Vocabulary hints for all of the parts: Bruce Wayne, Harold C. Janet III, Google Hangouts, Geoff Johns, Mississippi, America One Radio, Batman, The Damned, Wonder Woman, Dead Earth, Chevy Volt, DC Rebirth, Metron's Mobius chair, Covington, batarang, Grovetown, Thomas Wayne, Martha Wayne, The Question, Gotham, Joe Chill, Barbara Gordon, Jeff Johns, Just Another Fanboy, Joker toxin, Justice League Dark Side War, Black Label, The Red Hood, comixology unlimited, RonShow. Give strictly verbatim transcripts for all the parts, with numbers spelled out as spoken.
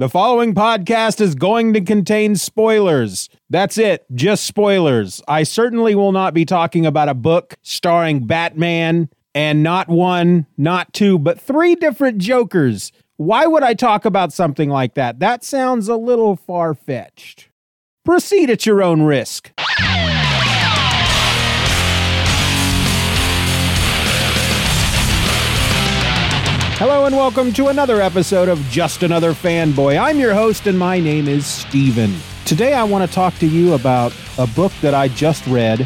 The following podcast is going to contain spoilers. That's it, just spoilers. I certainly will not be talking about a book starring Batman and not one, not two, but three different Jokers. Why would I talk about something like that? That sounds a little far-fetched. Proceed at your own risk. Hello and welcome to another episode of Just Another Fanboy. I'm your host and my name is Steven. Today I want to talk to you about a book that I just read.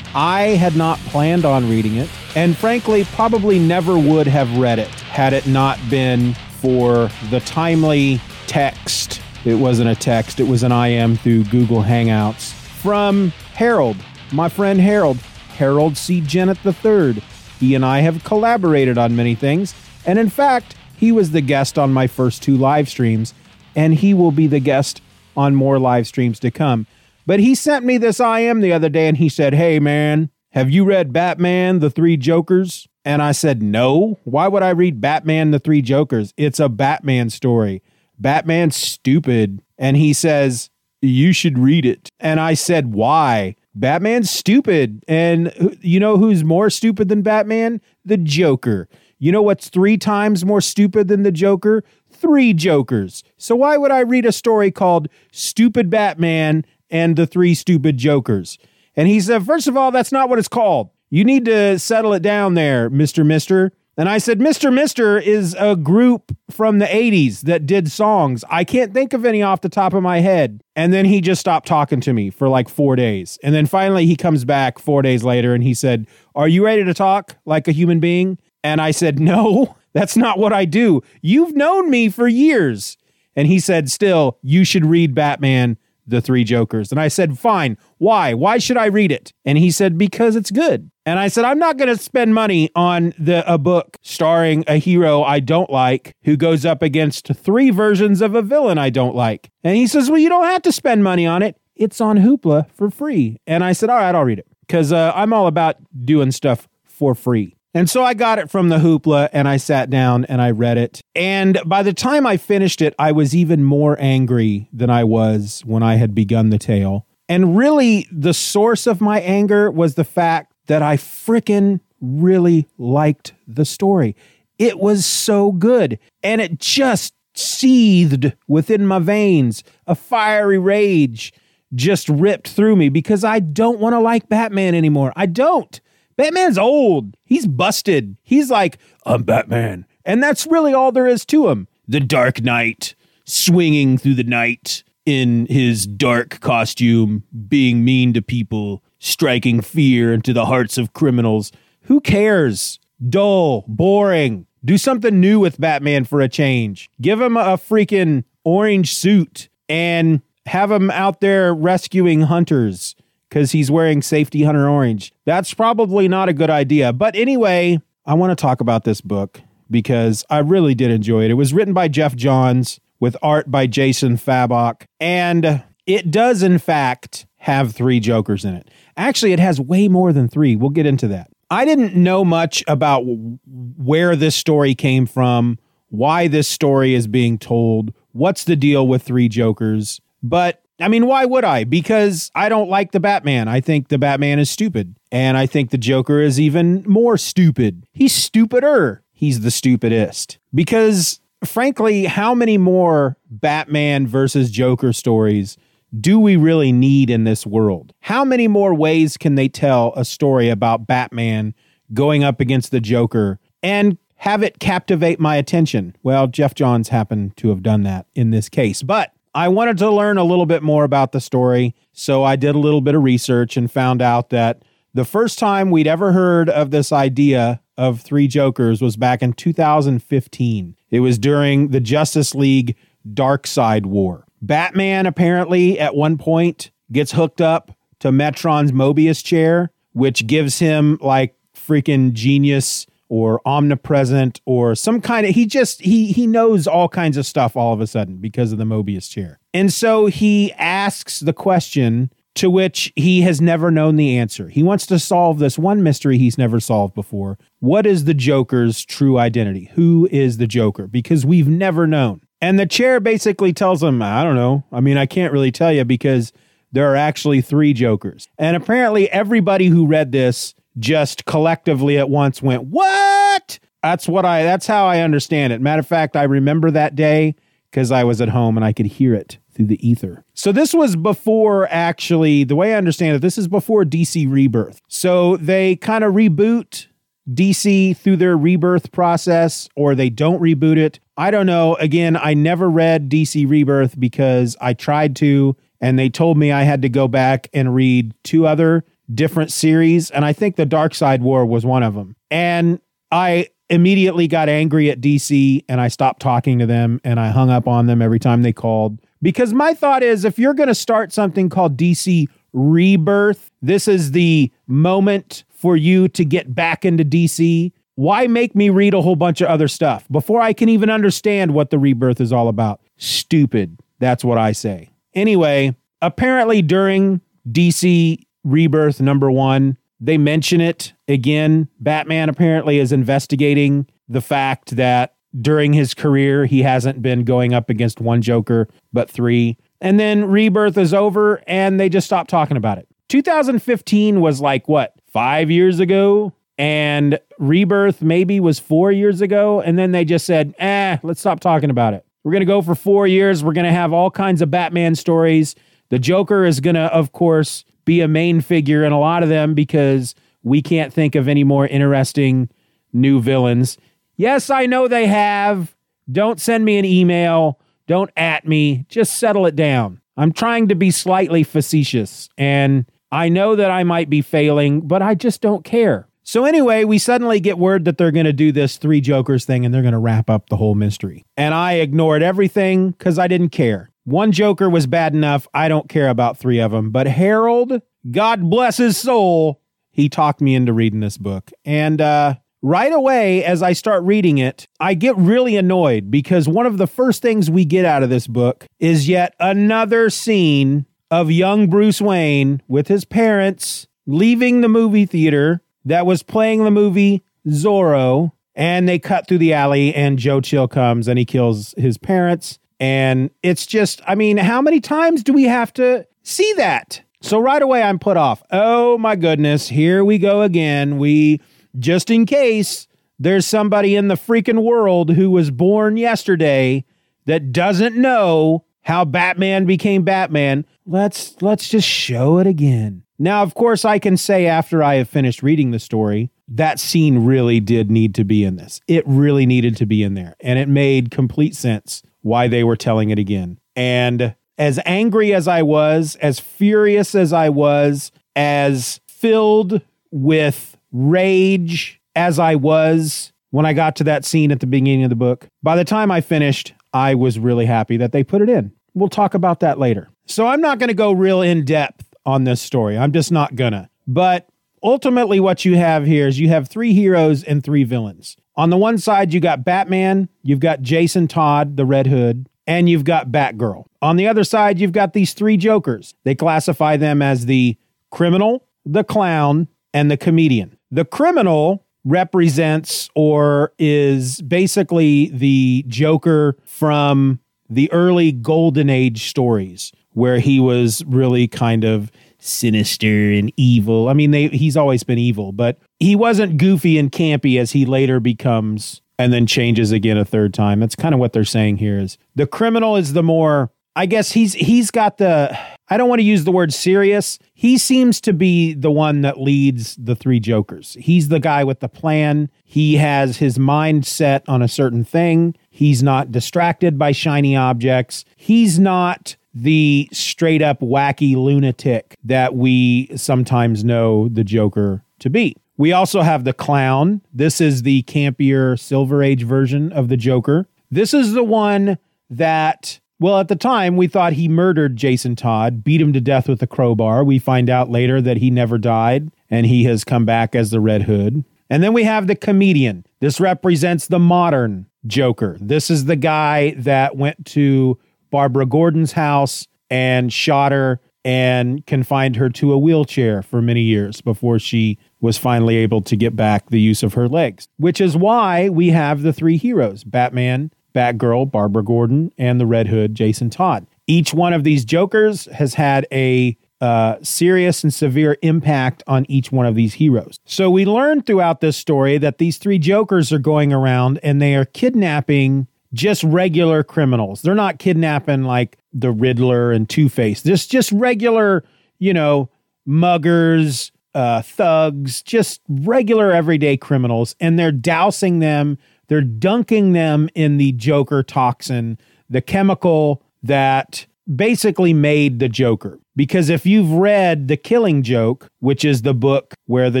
I had not planned on reading it, and frankly, probably never would have read it had it not been for the timely text. It wasn't a text, it was an I M through Google Hangouts from Harold, my friend Harold, Harold C. Janet the third. He and I have collaborated on many things. And in fact, he was the guest on my first two live streams, and he will be the guest on more live streams to come. But he sent me this I M the other day, and he said, "Hey, man, have you read Batman, The Three Jokers?" And I said, "No. Why would I read Batman, The Three Jokers? It's a Batman story. Batman's stupid." And he says, "You should read it." And I said, "Why? Batman's stupid. And you know who's more stupid than Batman? The Joker. You know what's three times more stupid than the Joker? Three Jokers. So why would I read a story called Stupid Batman and the Three Stupid Jokers?" And he said, "First of all, that's not what it's called. You need to settle it down there, Mister Mister." And I said, Mister Mister is a group from the eighties that did songs. I can't think of any off the top of my head. And then he just stopped talking to me for like four days. And then finally he comes back four days later and he said, "Are you ready to talk like a human being?" And I said, "No, that's not what I do. You've known me for years." And he said, "Still, you should read Batman, The Three Jokers." And I said, "Fine. Why? Why should I read it?" And he said, "Because it's good." And I said, "I'm not going to spend money on the a book starring a hero I don't like who goes up against three versions of a villain I don't like." And he says, "Well, you don't have to spend money on it. It's on Hoopla for free." And I said, "All right, I'll read it." Because uh, I'm all about doing stuff for free. And so I got it from the Hoopla, and I sat down, and I read it. And by the time I finished it, I was even more angry than I was when I had begun the tale. And really, the source of my anger was the fact that I frickin' really liked the story. It was so good, and it just seethed within my veins. A fiery rage just ripped through me because I don't want to like Batman anymore. I don't. Batman's old. He's busted. He's like, "I'm Batman." And that's really all there is to him. The Dark Knight, swinging through the night in his dark costume, being mean to people, striking fear into the hearts of criminals. Who cares? Dull, boring. Do something new with Batman for a change. Give him a freaking orange suit and have him out there rescuing hunters, because he's wearing safety hunter orange. That's probably not a good idea. But anyway, I want to talk about this book because I really did enjoy it. It was written by Jeff Johns with art by Jason Fabok. And it does, in fact, have three Jokers in it. Actually, it has way more than three. We'll get into that. I didn't know much about where this story came from, why this story is being told, what's the deal with three Jokers, but I mean, why would I? Because I don't like the Batman. I think the Batman is stupid. And I think the Joker is even more stupid. He's stupider. He's the stupidest. Because, frankly, how many more Batman versus Joker stories do we really need in this world? How many more ways can they tell a story about Batman going up against the Joker and have it captivate my attention? Well, Geoff Johns happened to have done that in this case. But I wanted to learn a little bit more about the story, so I did a little bit of research and found out that the first time we'd ever heard of this idea of three Jokers was back in two thousand fifteen. It was during the Justice League Dark Side War. Batman apparently at one point gets hooked up to Metron's Mobius chair, which gives him like freaking genius or omnipresent, or some kind of, he just, he he knows all kinds of stuff all of a sudden because of the Mobius chair. And so he asks the question to which he has never known the answer. He wants to solve this one mystery he's never solved before. What is the Joker's true identity? Who is the Joker? Because we've never known. And the chair basically tells him, I don't know. I mean, I can't really tell you because there are actually three Jokers. And apparently everybody who read this just collectively at once went, what? That's what I, that's how I understand it. Matter of fact, I remember that day because I was at home and I could hear it through the ether. So this was before, actually, the way I understand it, this is before D C Rebirth. So they kind of reboot D C through their rebirth process, or they don't reboot it. I don't know. Again, I never read D C Rebirth because I tried to, and they told me I had to go back and read two other different series. And I think the Dark Side War was one of them. And I immediately got angry at D C and I stopped talking to them and I hung up on them every time they called. Because my thought is, if you're going to start something called D C Rebirth, this is the moment for you to get back into D C. Why make me read a whole bunch of other stuff before I can even understand what the Rebirth is all about? Stupid. That's what I say. Anyway, apparently during D C Rebirth number one, they mention it again. Batman apparently is investigating the fact that during his career, he hasn't been going up against one Joker, but three. And then Rebirth is over and they just stopped talking about it. two thousand fifteen was like, what, five years ago? And Rebirth maybe was four years ago. And then they just said, eh, let's stop talking about it. We're going to go for four years. We're going to have all kinds of Batman stories. The Joker is going to, of course, be a main figure in a lot of them because we can't think of any more interesting new villains. Yes, I know they have. Don't send me an email. Don't at me. Just settle it down. I'm trying to be slightly facetious, and I know that I might be failing, but I just don't care. So anyway, we suddenly get word that they're going to do this three Jokers thing, and they're going to wrap up the whole mystery. And I ignored everything because I didn't care. One Joker was bad enough. I don't care about three of them. But Harold, God bless his soul, he talked me into reading this book. And uh, right away, as I start reading it, I get really annoyed because one of the first things we get out of this book is yet another scene of young Bruce Wayne with his parents leaving the movie theater that was playing the movie Zorro, and they cut through the alley, and Joe Chill comes, and he kills his parents. And it's just, I mean, how many times do we have to see that? So right away, I'm put off. Oh, my goodness. Here we go again. We, just in case, there's somebody in the freaking world who was born yesterday that doesn't know how Batman became Batman. Let's, let's just show it again. Now, of course, I can say after I have finished reading the story, that scene really did need to be in this. It really needed to be in there. And it made complete sense why they were telling it again. And as angry as I was, as furious as I was, as filled with rage as I was when I got to that scene at the beginning of the book, by the time I finished, I was really happy that they put it in. We'll talk about that later. So I'm not going to go real in depth on this story. I'm just not gonna. But ultimately what you have here is you have three heroes and three villains. On the one side, you got Batman, you've got Jason Todd, the Red Hood, and you've got Batgirl. On the other side, you've got these three Jokers. They classify them as the criminal, the clown, and the comedian. The criminal represents or is basically the Joker from the early Golden Age stories, where he was really kind of sinister and evil. I mean, they, he's always been evil, but he wasn't goofy and campy as he later becomes and then changes again a third time. That's kind of what they're saying here is the criminal is the more, I guess he's he's got the, I don't want to use the word serious. He seems to be the one that leads the three Jokers. He's the guy with the plan. He has his mind set on a certain thing. He's not distracted by shiny objects. He's not the straight up wacky lunatic that we sometimes know the Joker to be. We also have the clown. This is the campier Silver Age version of the Joker. This is the one that, well, at the time we thought he murdered Jason Todd, beat him to death with a crowbar. We find out later that he never died and he has come back as the Red Hood. And then we have the comedian. This represents the modern Joker. This is the guy that went to Barbara Gordon's house and shot her and confined her to a wheelchair for many years before she was finally able to get back the use of her legs, which is why we have the three heroes, Batman, Batgirl, Barbara Gordon, and the Red Hood, Jason Todd. Each one of these Jokers has had a uh, serious and severe impact on each one of these heroes. So we learned throughout this story that these three Jokers are going around and they are kidnapping just regular criminals. They're not kidnapping like the Riddler and Two-Face. Just, just regular, you know, muggers, uh, thugs, just regular everyday criminals. And they're dousing them. They're dunking them in the Joker toxin, the chemical that basically made the Joker. Because if you've read The Killing Joke, which is the book where the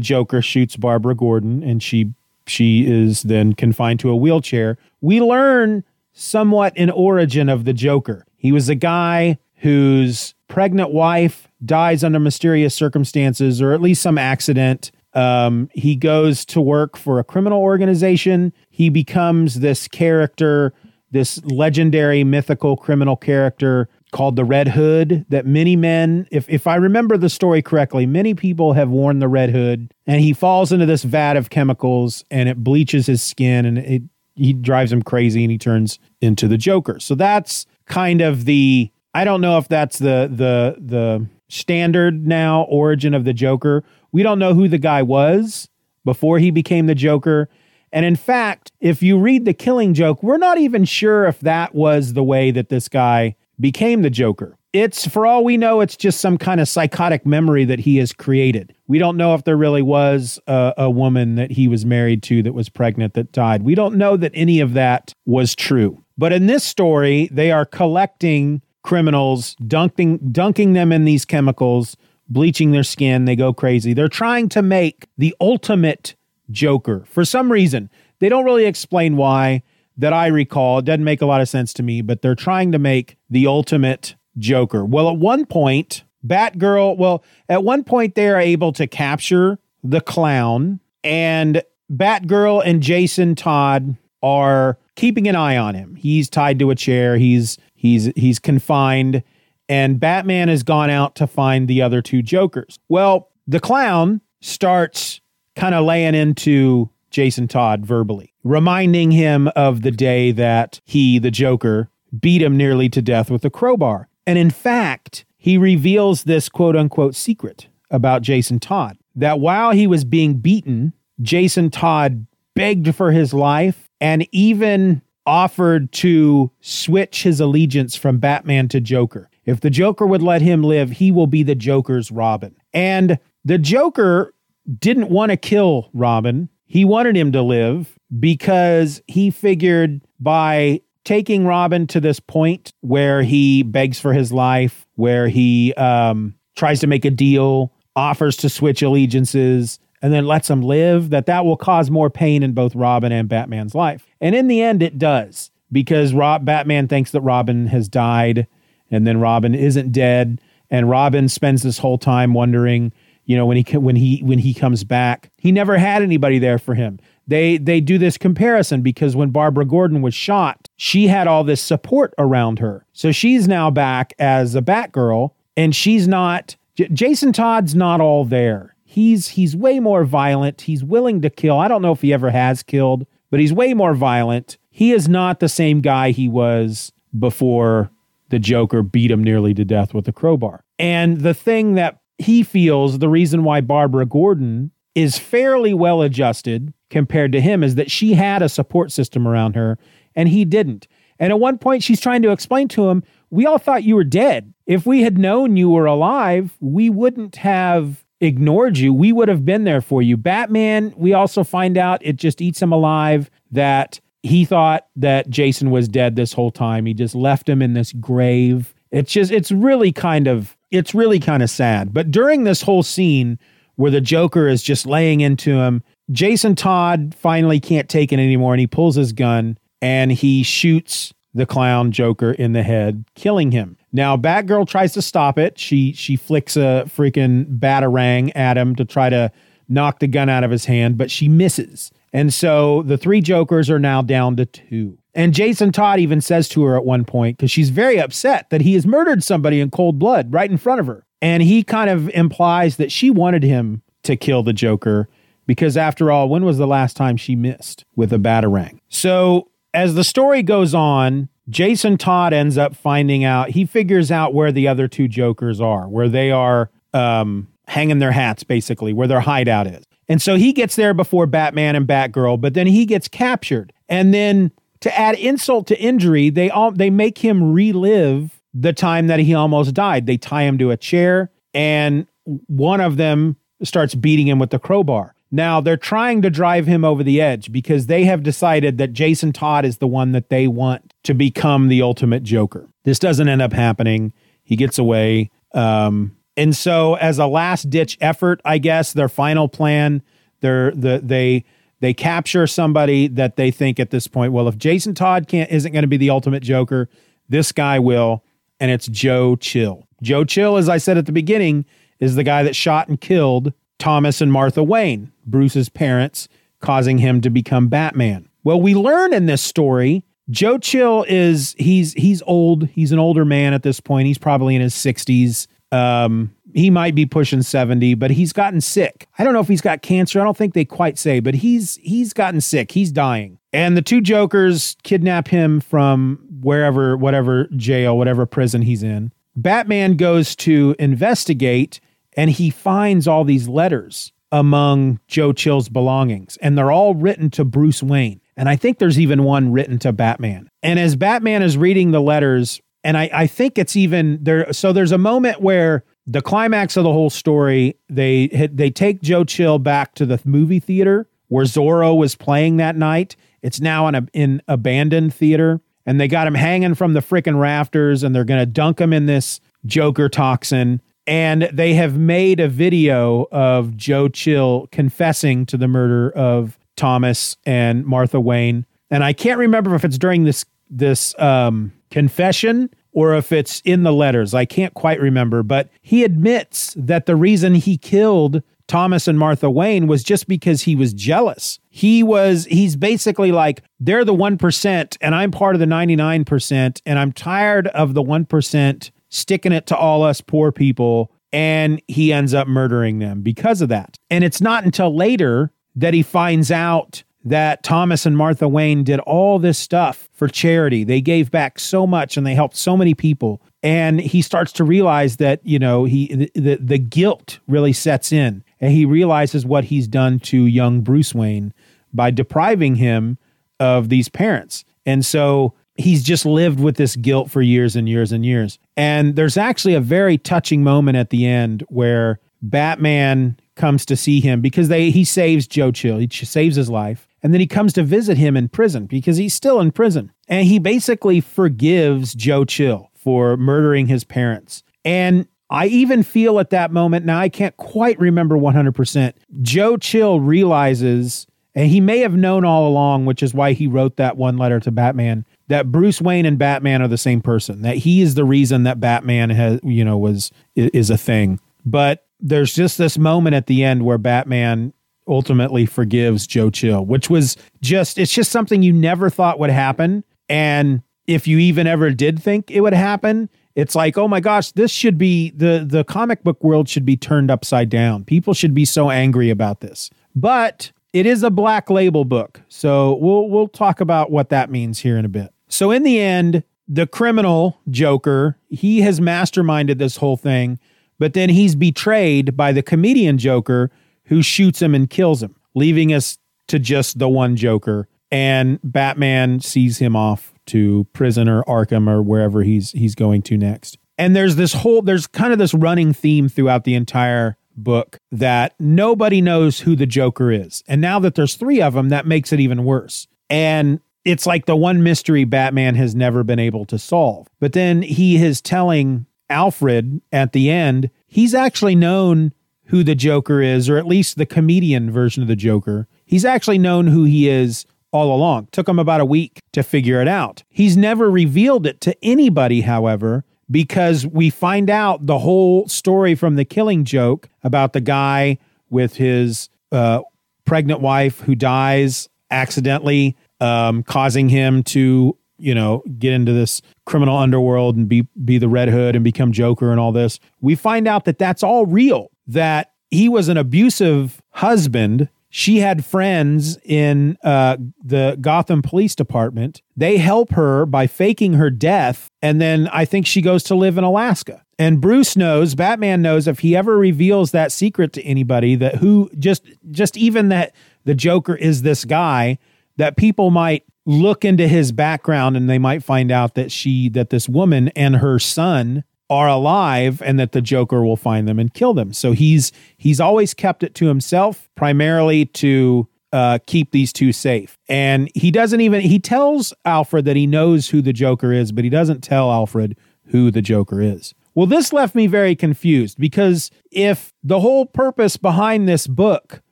Joker shoots Barbara Gordon and she she is then confined to a wheelchair, we learn somewhat an origin of the Joker. He was a guy whose pregnant wife dies under mysterious circumstances, or at least some accident. Um, he goes to work for a criminal organization. He becomes this character, this legendary mythical criminal character called the Red Hood, that many men, if if I remember the story correctly, many people have worn the Red Hood, and he falls into this vat of chemicals and it bleaches his skin and it he drives him crazy and he turns into the Joker. So that's kind of the, I don't know if that's the the the standard now origin of the Joker. We don't know who the guy was before he became the Joker. And in fact, if you read The Killing Joke, we're not even sure if that was the way that this guy became the Joker. It's, for all we know, it's just some kind of psychotic memory that he has created. We don't know if there really was a, a woman that he was married to that was pregnant that died. We don't know that any of that was true. But in this story, they are collecting criminals, dunking, dunking them in these chemicals, bleaching their skin. They go crazy. They're trying to make the ultimate Joker. For some reason, they don't really explain why, that I recall. It doesn't make a lot of sense to me, but they're trying to make the ultimate Joker. Well, at one point, Batgirl, well, at one point they are able to capture the clown, and Batgirl and Jason Todd are keeping an eye on him. He's tied to a chair. He's, he's, he's confined, and Batman has gone out to find the other two Jokers. Well, the clown starts kind of laying into Jason Todd verbally, reminding him of the day that he, the Joker, beat him nearly to death with a crowbar. And in fact, he reveals this quote unquote secret about Jason Todd, that while he was being beaten, Jason Todd begged for his life and even offered to switch his allegiance from Batman to Joker. If the Joker would let him live, he will be the Joker's Robin. And the Joker didn't want to kill Robin. He wanted him to live because he figured by taking Robin to this point where he begs for his life, where he um, tries to make a deal, offers to switch allegiances, and then lets him live, that that will cause more pain in both Robin and Batman's life. And in the end, it does, because Rob, Batman thinks that Robin has died, and then Robin isn't dead, and Robin spends this whole time wondering, you know, when he when he when he comes back, he never had anybody there for him. They they do this comparison because when Barbara Gordon was shot, she had all this support around her. So she's now back as a Batgirl, and she's not. J- Jason Todd's not all there. He's he's way more violent. He's willing to kill. I don't know if he ever has killed, but he's way more violent. He is not the same guy he was before the Joker beat him nearly to death with a crowbar. And the thing that he feels, the reason why Barbara Gordon is fairly well adjusted compared to him, is that she had a support system around her and he didn't. And at one point she's trying to explain to him, we all thought you were dead. If we had known you were alive, we wouldn't have ignored you. We would have been there for you. Batman, we also find out, it just eats him alive that he thought that Jason was dead this whole time. He just left him in this grave. It's just, it's really kind of, it's really kind of sad. But during this whole scene where the Joker is just laying into him, Jason Todd finally can't take it anymore, and he pulls his gun and he shoots the clown Joker in the head, killing him. Now, Batgirl tries to stop it. She she flicks a freaking batarang at him to try to knock the gun out of his hand, but she misses. And so the three Jokers are now down to two. And Jason Todd even says to her at one point, because she's very upset that he has murdered somebody in cold blood right in front of her. And he kind of implies that she wanted him to kill the Joker because, after all, when was the last time she missed with a batarang? So As the story goes on, Jason Todd ends up finding out, he figures out where the other two Jokers are, where they are um, hanging their hats, basically, where their hideout is. And so he gets there before Batman and Batgirl, but then he gets captured. And then to add insult to injury, they all, they make him relive the time that he almost died. They tie him to a chair, and one of them starts beating him with the crowbar. Now, they're trying to drive him over the edge because they have decided that Jason Todd is the one that they want to become the ultimate Joker. This doesn't end up happening. He gets away. Um, and so as a last-ditch effort, I guess, their final plan, they're, the, they they capture somebody that they think at this point, well, if Jason Todd can't isn't going to be the ultimate Joker, this guy will, and it's Joe Chill. Joe Chill, as I said at the beginning, is the guy that shot and killed Thomas and Martha Wayne, Bruce's parents, causing him to become Batman. Well, we learn in this story, Joe Chill is, he's he's old. He's an older man at this point. He's probably in his sixties. Um, he might be pushing seventy, but he's gotten sick. I don't know if he's got cancer. I don't think they quite say, but he's he's gotten sick. He's dying. And the two Jokers kidnap him from wherever, whatever jail, whatever prison he's in. Batman goes to investigate, and he finds all these letters among Joe Chill's belongings, and they're all written to Bruce Wayne. And I think there's even one written to Batman. And as Batman is reading the letters, and I, I think it's even there. So there's a moment where the climax of the whole story, they they take Joe Chill back to the movie theater where Zorro was playing that night. It's now in a in abandoned theater, and they got him hanging from the frickin' rafters, and they're going to dunk him in this Joker toxin. And they have made a video of Joe Chill confessing to the murder of Thomas and Martha Wayne. And I can't remember if it's during this this um, confession or if it's in the letters. I can't quite remember. But he admits that the reason he killed Thomas and Martha Wayne was just because he was jealous. He was, he's basically like, they're the one percent and I'm part of the ninety-nine percent, and I'm tired of the one percent sticking it to all us poor people, and he ends up murdering them because of that. And it's not until later that he finds out that Thomas and Martha Wayne did all this stuff for charity. They gave back so much, and they helped so many people. And he starts to realize that, you know, he the, the guilt really sets in, and he realizes what he's done to young Bruce Wayne by depriving him of these parents. And so he's just lived with this guilt for years and years and years. And there's actually a very touching moment at the end where Batman comes to see him because they he saves Joe Chill. He saves his life. And then he comes to visit him in prison because he's still in prison. And he basically forgives Joe Chill for murdering his parents. And I even feel at that moment, now I can't quite remember one hundred percent, Joe Chill realizes, and he may have known all along, which is why he wrote that one letter to Batman, that Bruce Wayne and Batman are the same person, that he is the reason that Batman has, you know, was, is a thing. But there's just this moment at the end where Batman ultimately forgives Joe Chill, which was just, it's just something you never thought would happen. And if you even ever did think it would happen, it's like, oh my gosh, this should be the, the comic book world should be turned upside down. People should be so angry about this, but it is a Black Label book. So we'll, we'll talk about what that means here in a bit. So in the end, the criminal Joker, he has masterminded this whole thing, but then he's betrayed by the comedian Joker, who shoots him and kills him, leaving us to just the one Joker. And Batman sees him off to prison or Arkham or wherever he's he's going to next. And there's this whole, there's kind of this running theme throughout the entire book that nobody knows who the Joker is. And now that there's three of them, that makes it even worse. And it's like the one mystery Batman has never been able to solve. But then he is telling Alfred at the end, he's actually known who the Joker is, or at least the comedian version of the Joker. He's actually known who he is all along. Took him about a week to figure it out. He's never revealed it to anybody, however, because we find out the whole story from The Killing Joke about the guy with his uh, pregnant wife who dies accidentally, um, causing him to, you know, get into this criminal underworld and be be the Red Hood and become Joker and all this. We find out that that's all real, that he was an abusive husband she had friends in uh, the Gotham Police Department. They help her by faking her death, and then I think she goes to live in Alaska. And Bruce knows, Batman knows, if he ever reveals that secret to anybody, that who just just even that the Joker is this guy, that people might look into his background and they might find out that she, that this woman and her son are alive, and that the Joker will find them and kill them. So he's he's always kept it to himself, primarily to uh, keep these two safe. And he doesn't even, he tells Alfred that he knows who the Joker is, but he doesn't tell Alfred who the Joker is. Well, this left me very confused, because if the whole purpose behind this book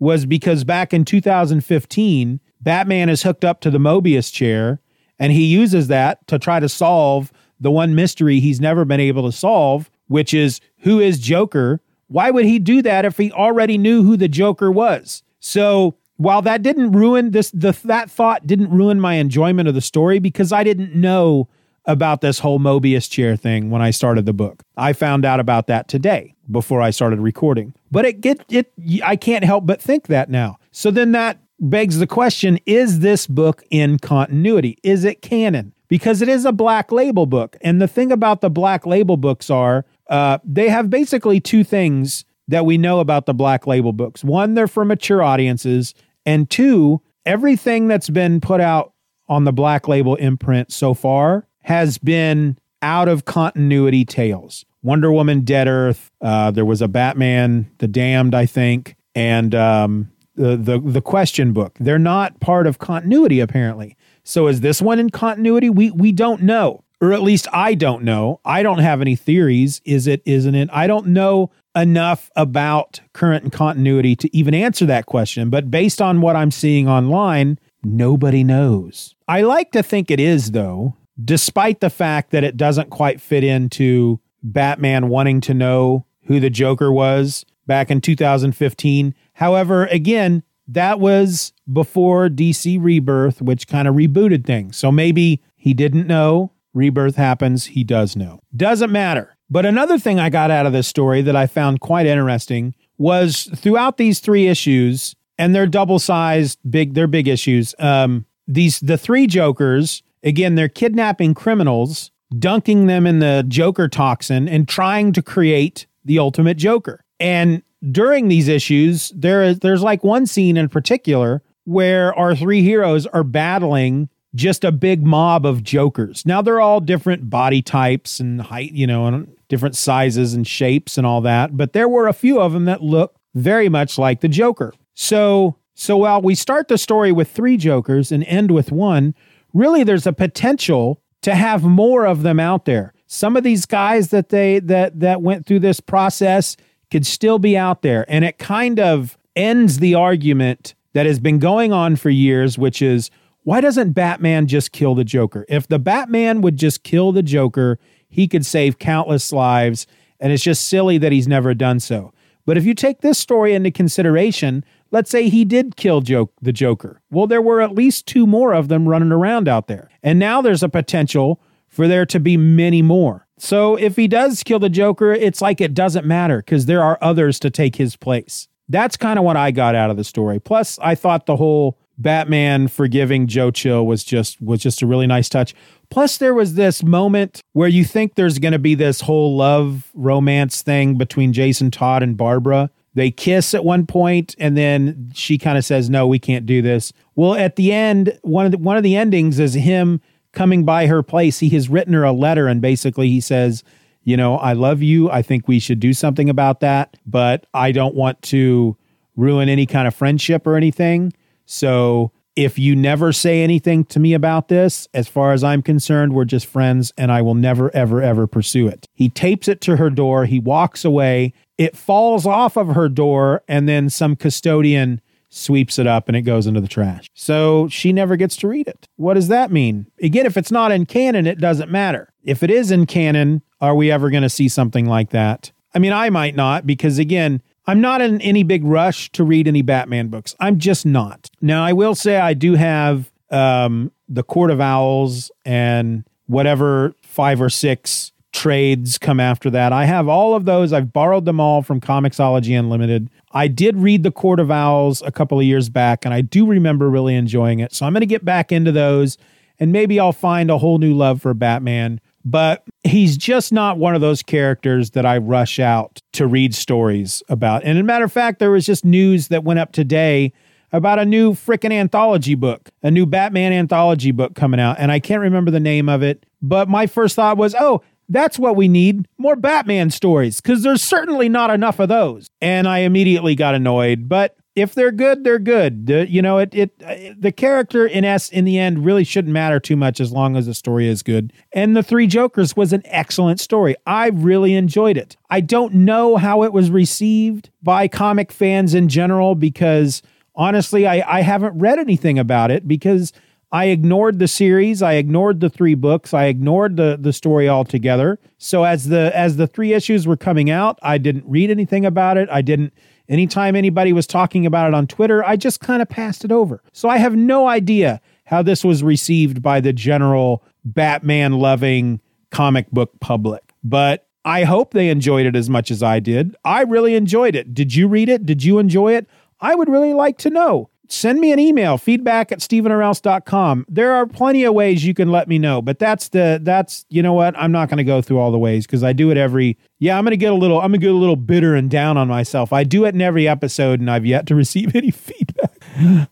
was because back in two thousand fifteen, Batman is hooked up to the Mobius chair, and he uses that to try to solve the one mystery he's never been able to solve, which is who is Joker? Why would he do that if he already knew who the Joker was? So while that didn't ruin this, the, that thought didn't ruin my enjoyment of the story, because I didn't know about this whole Mobius chair thing when I started the book. I found out about that today before I started recording, but it get it, I can't help but think that now. So then that begs the question, is this book in continuity? Is it canon? Because it is a Black Label book. And the thing about the Black Label books are, uh, they have basically two things that we know about the Black Label books. One, they're for mature audiences. And two, everything that's been put out on the Black Label imprint so far has been out of continuity tales. Wonder Woman, Dead Earth. Uh, there was a Batman, The Damned, I think. And um, the, the, the Question book. They're not part of continuity, apparently. So is this one in continuity? We we don't know, or at least I don't know. I don't have any theories. Is it, isn't it? I don't know enough about current and continuity to even answer that question. But based on what I'm seeing online, nobody knows. I like to think it is, though, despite the fact that it doesn't quite fit into Batman wanting to know who the Joker was back in two thousand fifteen. However, again, that was before D C Rebirth, which kind of rebooted things. So maybe he didn't know. Rebirth happens. He does know. Doesn't matter. But another thing I got out of this story that I found quite interesting was throughout these three issues, and they're double-sized, big, they're big issues. Um, these the three Jokers, again, they're kidnapping criminals, dunking them in the Joker toxin, and trying to create the ultimate Joker. And during these issues, there is there's like one scene in particular where our three heroes are battling just a big mob of Jokers. Now, they're all different body types and height, you know, and different sizes and shapes and all that. But there were a few of them that looked very much like the Joker. So, so while we start the story with three Jokers and end with one, really there's a potential to have more of them out there. Some of these guys that they that that went through this process could still be out there. And it kind of ends the argument that has been going on for years, which is, why doesn't Batman just kill the Joker? If the Batman would just kill the Joker, he could save countless lives, and it's just silly that he's never done so. But if you take this story into consideration, let's say he did kill Joke, the Joker. Well, there were at least two more of them running around out there. And now there's a potential for there to be many more. So if he does kill the Joker, it's like it doesn't matter because there are others to take his place. That's kind of what I got out of the story. Plus, I thought the whole Batman forgiving Joe Chill was just was just a really nice touch. Plus, there was this moment where you think there's going to be this whole love romance thing between Jason Todd and Barbara. They kiss at one point, and then she kind of says, no, we can't do this. Well, at the end, one of the, one of the endings is him coming by her place. He has written her a letter, and basically he says, you know, I love you. I think we should do something about that, but I don't want to ruin any kind of friendship or anything. So if you never say anything to me about this, as far as I'm concerned, we're just friends, and I will never, ever, ever pursue it. He tapes it to her door. He walks away. It falls off of her door, and then some custodian sweeps it up and it goes into the trash. So she never gets to read it. What does that mean? Again, if it's not in canon, it doesn't matter. If it is in canon, are we ever going to see something like that? I mean, I might not, because again, I'm not in any big rush to read any Batman books. I'm just not. Now, I will say I do have um, The Court of Owls and whatever five or six trades come after that. I have all of those. I've borrowed them all from Comixology Unlimited. I did read The Court of Owls a couple of years back, and I do remember really enjoying it. So I'm going to get back into those, and maybe I'll find a whole new love for Batman. But he's just not one of those characters that I rush out to read stories about. And as a matter of fact, there was just news that went up today about a new frickin' anthology book, a new Batman anthology book coming out. And I can't remember the name of it, but my first thought was, oh, that's what we need, more Batman stories, because there's certainly not enough of those. And I immediately got annoyed, but if they're good, they're good. The, you know, it, it, the character in S in the end really shouldn't matter too much as long as the story is good. And The Three Jokers was an excellent story. I really enjoyed it. I don't know how it was received by comic fans in general, because honestly, I, I haven't read anything about it because I ignored the series. I ignored the three books. I ignored the, the story altogether. So as the, as the three issues were coming out, I didn't read anything about it. I didn't, anytime anybody was talking about it on Twitter, I just kind of passed it over. So I have no idea how this was received by the general Batman-loving comic book public, but I hope they enjoyed it as much as I did. I really enjoyed it. Did you read it? Did you enjoy it? I would really like to know. Send me an email, feedback at steven or else dot com. There are plenty of ways you can let me know, but that's the, that's, you know what? I'm not going to go through all the ways because I do it every, yeah, I'm going to get a little, I'm going to get a little bitter and down on myself. I do it in every episode and I've yet to receive any feedback.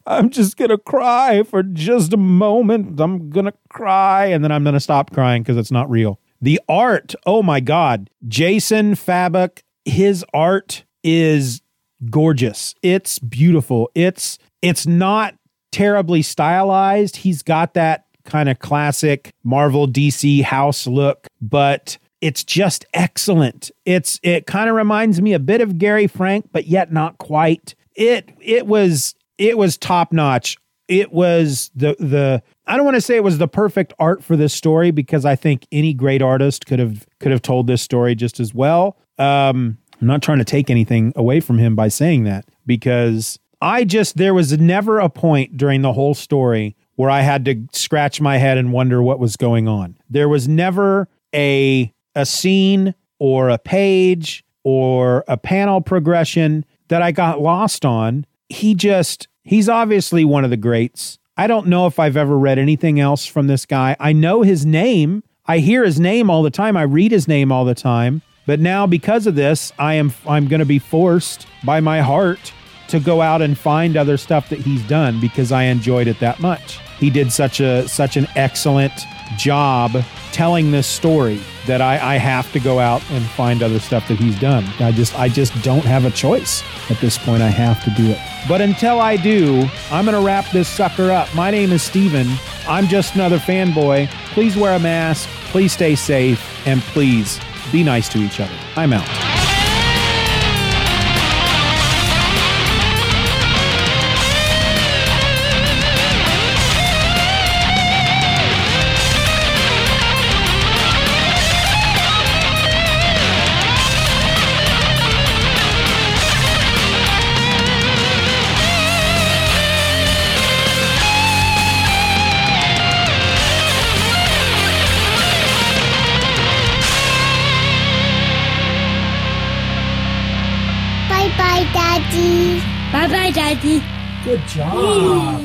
I'm just going to cry for just a moment. I'm going to cry and then I'm going to stop crying because it's not real. The art, oh my God. Jason Fabok, his art is gorgeous. It's beautiful. It's, It's not terribly stylized. He's got that kind of classic Marvel D C house look, but it's just excellent. It's it kind of reminds me a bit of Gary Frank, but yet not quite. It it was it was top notch. It was the the I don't want to say it was the perfect art for this story because I think any great artist could have could have told this story just as well. Um, I'm not trying to take anything away from him by saying that because I just, there was never a point during the whole story where I had to scratch my head and wonder what was going on. There was never a a scene or a page or a panel progression that I got lost on. He just, he's obviously one of the greats. I don't know if I've ever read anything else from this guy. I know his name. I hear his name all the time. I read his name all the time. But now because of this, I am I'm going to be forced by my heart to go out and find other stuff that he's done because I enjoyed it that much. He did such a such an excellent job telling this story that I, I have to go out and find other stuff that he's done. I just I just don't have a choice at this point. I have to do it. But until I do, I'm gonna wrap this sucker up. My name is Steven. I'm just another fanboy. Please wear a mask. Please stay safe. And please be nice to each other. I'm out. Bye-bye, Daddy. Good job.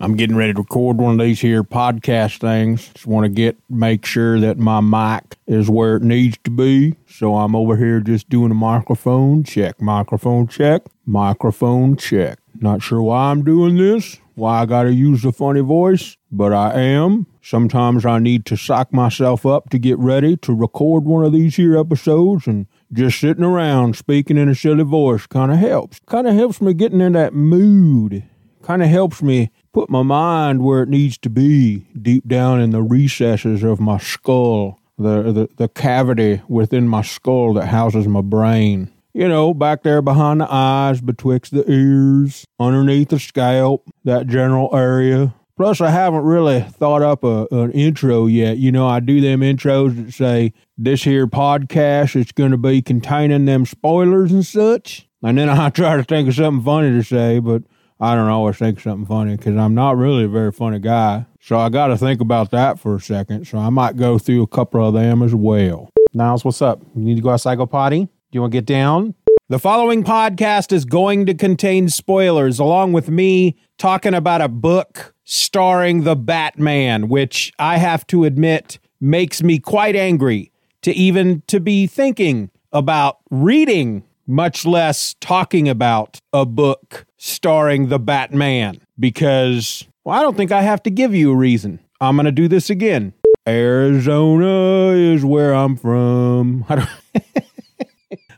I'm getting ready to record one of these here podcast things. Just want to get make sure that my mic is where it needs to be. So I'm over here just doing a microphone check, microphone check, microphone check. Not sure why I'm doing this, why I got to use the funny voice, but I am. Sometimes I need to psych myself up to get ready to record one of these here episodes, and just sitting around speaking in a silly voice kind of helps. Kind of helps me getting in that mood. Kind of helps me put my mind where it needs to be, deep down in the recesses of my skull, the, the, the cavity within my skull that houses my brain. You know, back there behind the eyes, betwixt the ears, underneath the scalp, that general area. Plus, I haven't really thought up a, an intro yet. You know, I do them intros that say, this here podcast is going to be containing them spoilers and such. And then I try to think of something funny to say, but I don't always think something funny because I'm not really a very funny guy. So I got to think about that for a second. So I might go through a couple of them as well. Niles, what's up? You need to go out psycho potty? Do you want to get down? The following podcast is going to contain spoilers, along with me talking about a book starring the Batman, which I have to admit makes me quite angry to even to be thinking about reading, much less talking about a book starring the Batman, because, well, I don't think I have to give you a reason. I'm going to do this again. Arizona is where I'm from. I, don't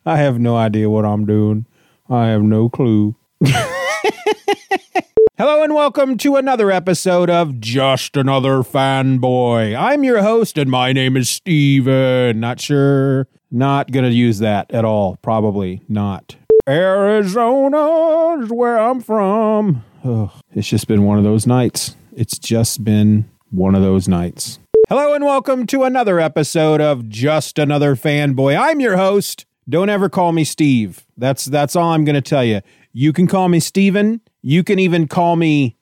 I have no idea what I'm doing. I have no clue. Hello and welcome to another episode of Just Another Fanboy. I'm your host and my name is Steven. Not sure. Not going to use that at all. Probably not. Arizona is where I'm from. Ugh. It's just been one of those nights. It's just been one of those nights. Hello and welcome to another episode of Just Another Fanboy. I'm your host. Don't ever call me Steve. That's, that's all I'm going to tell you. You can call me Steven. You can even call me,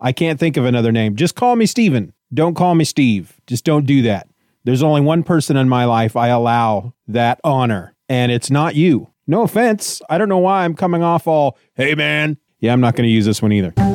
I can't think of another name. Just call me Steven. Don't call me Steve. Just don't do that. There's only one person in my life I allow that honor, and it's not you. No offense. I don't know why I'm coming off all, hey, man. Yeah, I'm not going to use this one either.